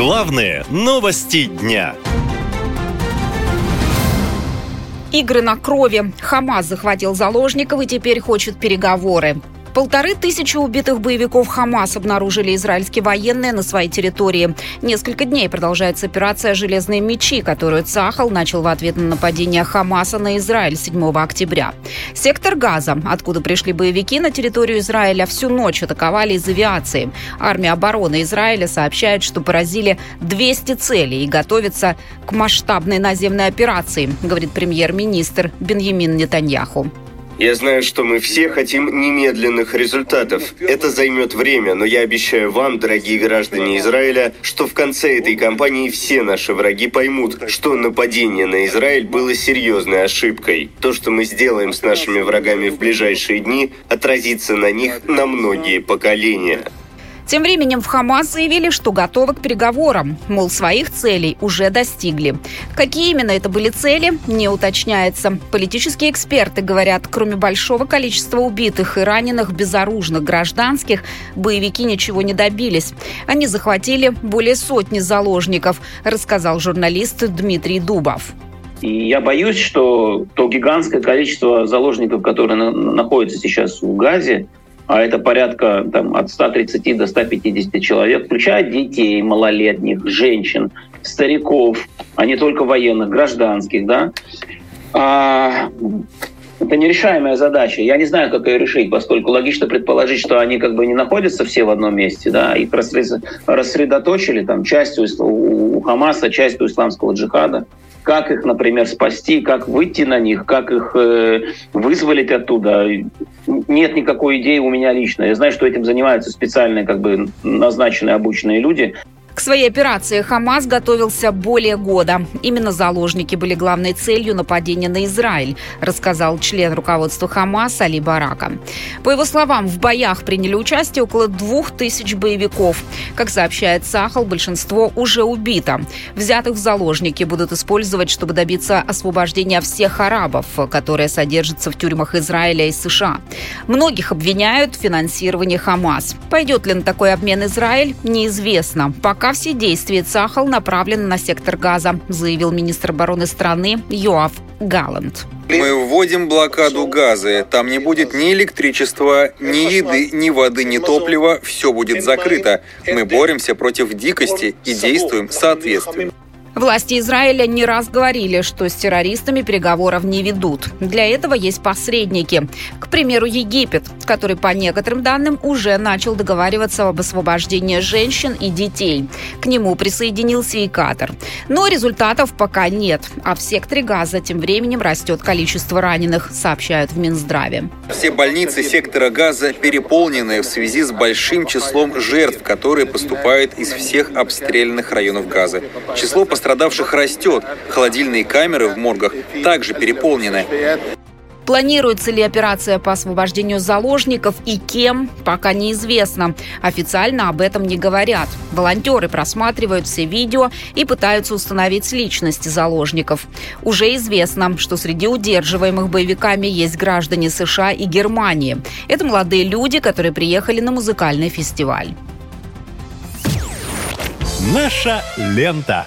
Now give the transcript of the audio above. Главные новости дня. Игры на крови. ХАМАС захватил заложников и теперь хочет переговоры. 1500 убитых боевиков ХАМАС обнаружили израильские военные на своей территории. Несколько дней продолжается операция «Железные мечи», которую ЦАХАЛ начал в ответ на нападение ХАМАСа на Израиль 7 октября. Сектор Газа, откуда пришли боевики, на территорию Израиля всю ночь атаковали из авиации. Армия обороны Израиля сообщает, что поразили 200 целей и готовится к масштабной наземной операции, говорит премьер-министр Биньямин Нетаньяху. Я знаю, что мы все хотим немедленных результатов. Это займет время, но я обещаю вам, дорогие граждане Израиля, что в конце этой кампании все наши враги поймут, что нападение на Израиль было серьезной ошибкой. То, что мы сделаем с нашими врагами в ближайшие дни, отразится на них на многие поколения. Тем временем в ХАМАС заявили, что готовы к переговорам. Мол, своих целей уже достигли. Какие именно это были цели, не уточняется. Политические эксперты говорят, кроме большого количества убитых и раненых безоружных гражданских, боевики ничего не добились. Они захватили более сотни заложников, рассказал журналист Дмитрий Дубов. И я боюсь, что то гигантское количество заложников, которые находятся сейчас в Газе, а это порядка от 130 до 150 человек, включая детей, малолетних, женщин, стариков, а не только военных, гражданских. Да? Это нерешаемая задача. Я не знаю, как ее решить, поскольку логично предположить, что они не находятся все в одном месте. Да? Их рассредоточили, часть у ХАМАСа, часть у исламского джихада. Как их, например, спасти, как выйти на них, как их вызволить оттуда. Нет никакой идеи у меня лично. Я знаю, что этим занимаются специальные, назначенные, обученные люди. К своей операции ХАМАС готовился более года. Именно заложники были главной целью нападения на Израиль, рассказал член руководства ХАМАС Али Барака. По его словам, в боях приняли участие около 2000 боевиков. Как сообщает ЦАХАЛ, большинство уже убито. Взятых в заложники будут использовать, чтобы добиться освобождения всех арабов, которые содержатся в тюрьмах Израиля и США. Многих обвиняют в финансировании ХАМАС. Пойдет ли на такой обмен Израиль, неизвестно. Пока все действия ЦАХАЛ направлены на сектор Газа, заявил министр обороны страны Йоав Галант. Мы вводим блокаду Газы. Там не будет ни электричества, ни еды, ни воды, ни топлива. Все будет закрыто. Мы боремся против дикости и действуем соответственно. Власти Израиля не раз говорили, что с террористами переговоров не ведут. Для этого есть посредники. К примеру, Египет, который, по некоторым данным, уже начал договариваться об освобождении женщин и детей. К нему присоединился и Катар. Но результатов пока нет. А в секторе Газа тем временем растет количество раненых, сообщают в Минздраве. Все больницы сектора Газа переполнены в связи с большим числом жертв, которые поступают из всех обстрелянных районов Газы. Число пострадавших растет. Холодильные камеры в моргах также переполнены. Планируется ли операция по освобождению заложников и кем, пока неизвестно. Официально об этом не говорят. Волонтеры просматривают все видео и пытаются установить личности заложников. Уже известно, что среди удерживаемых боевиками есть граждане США и Германии. Это молодые люди, которые приехали на музыкальный фестиваль. Наша лента.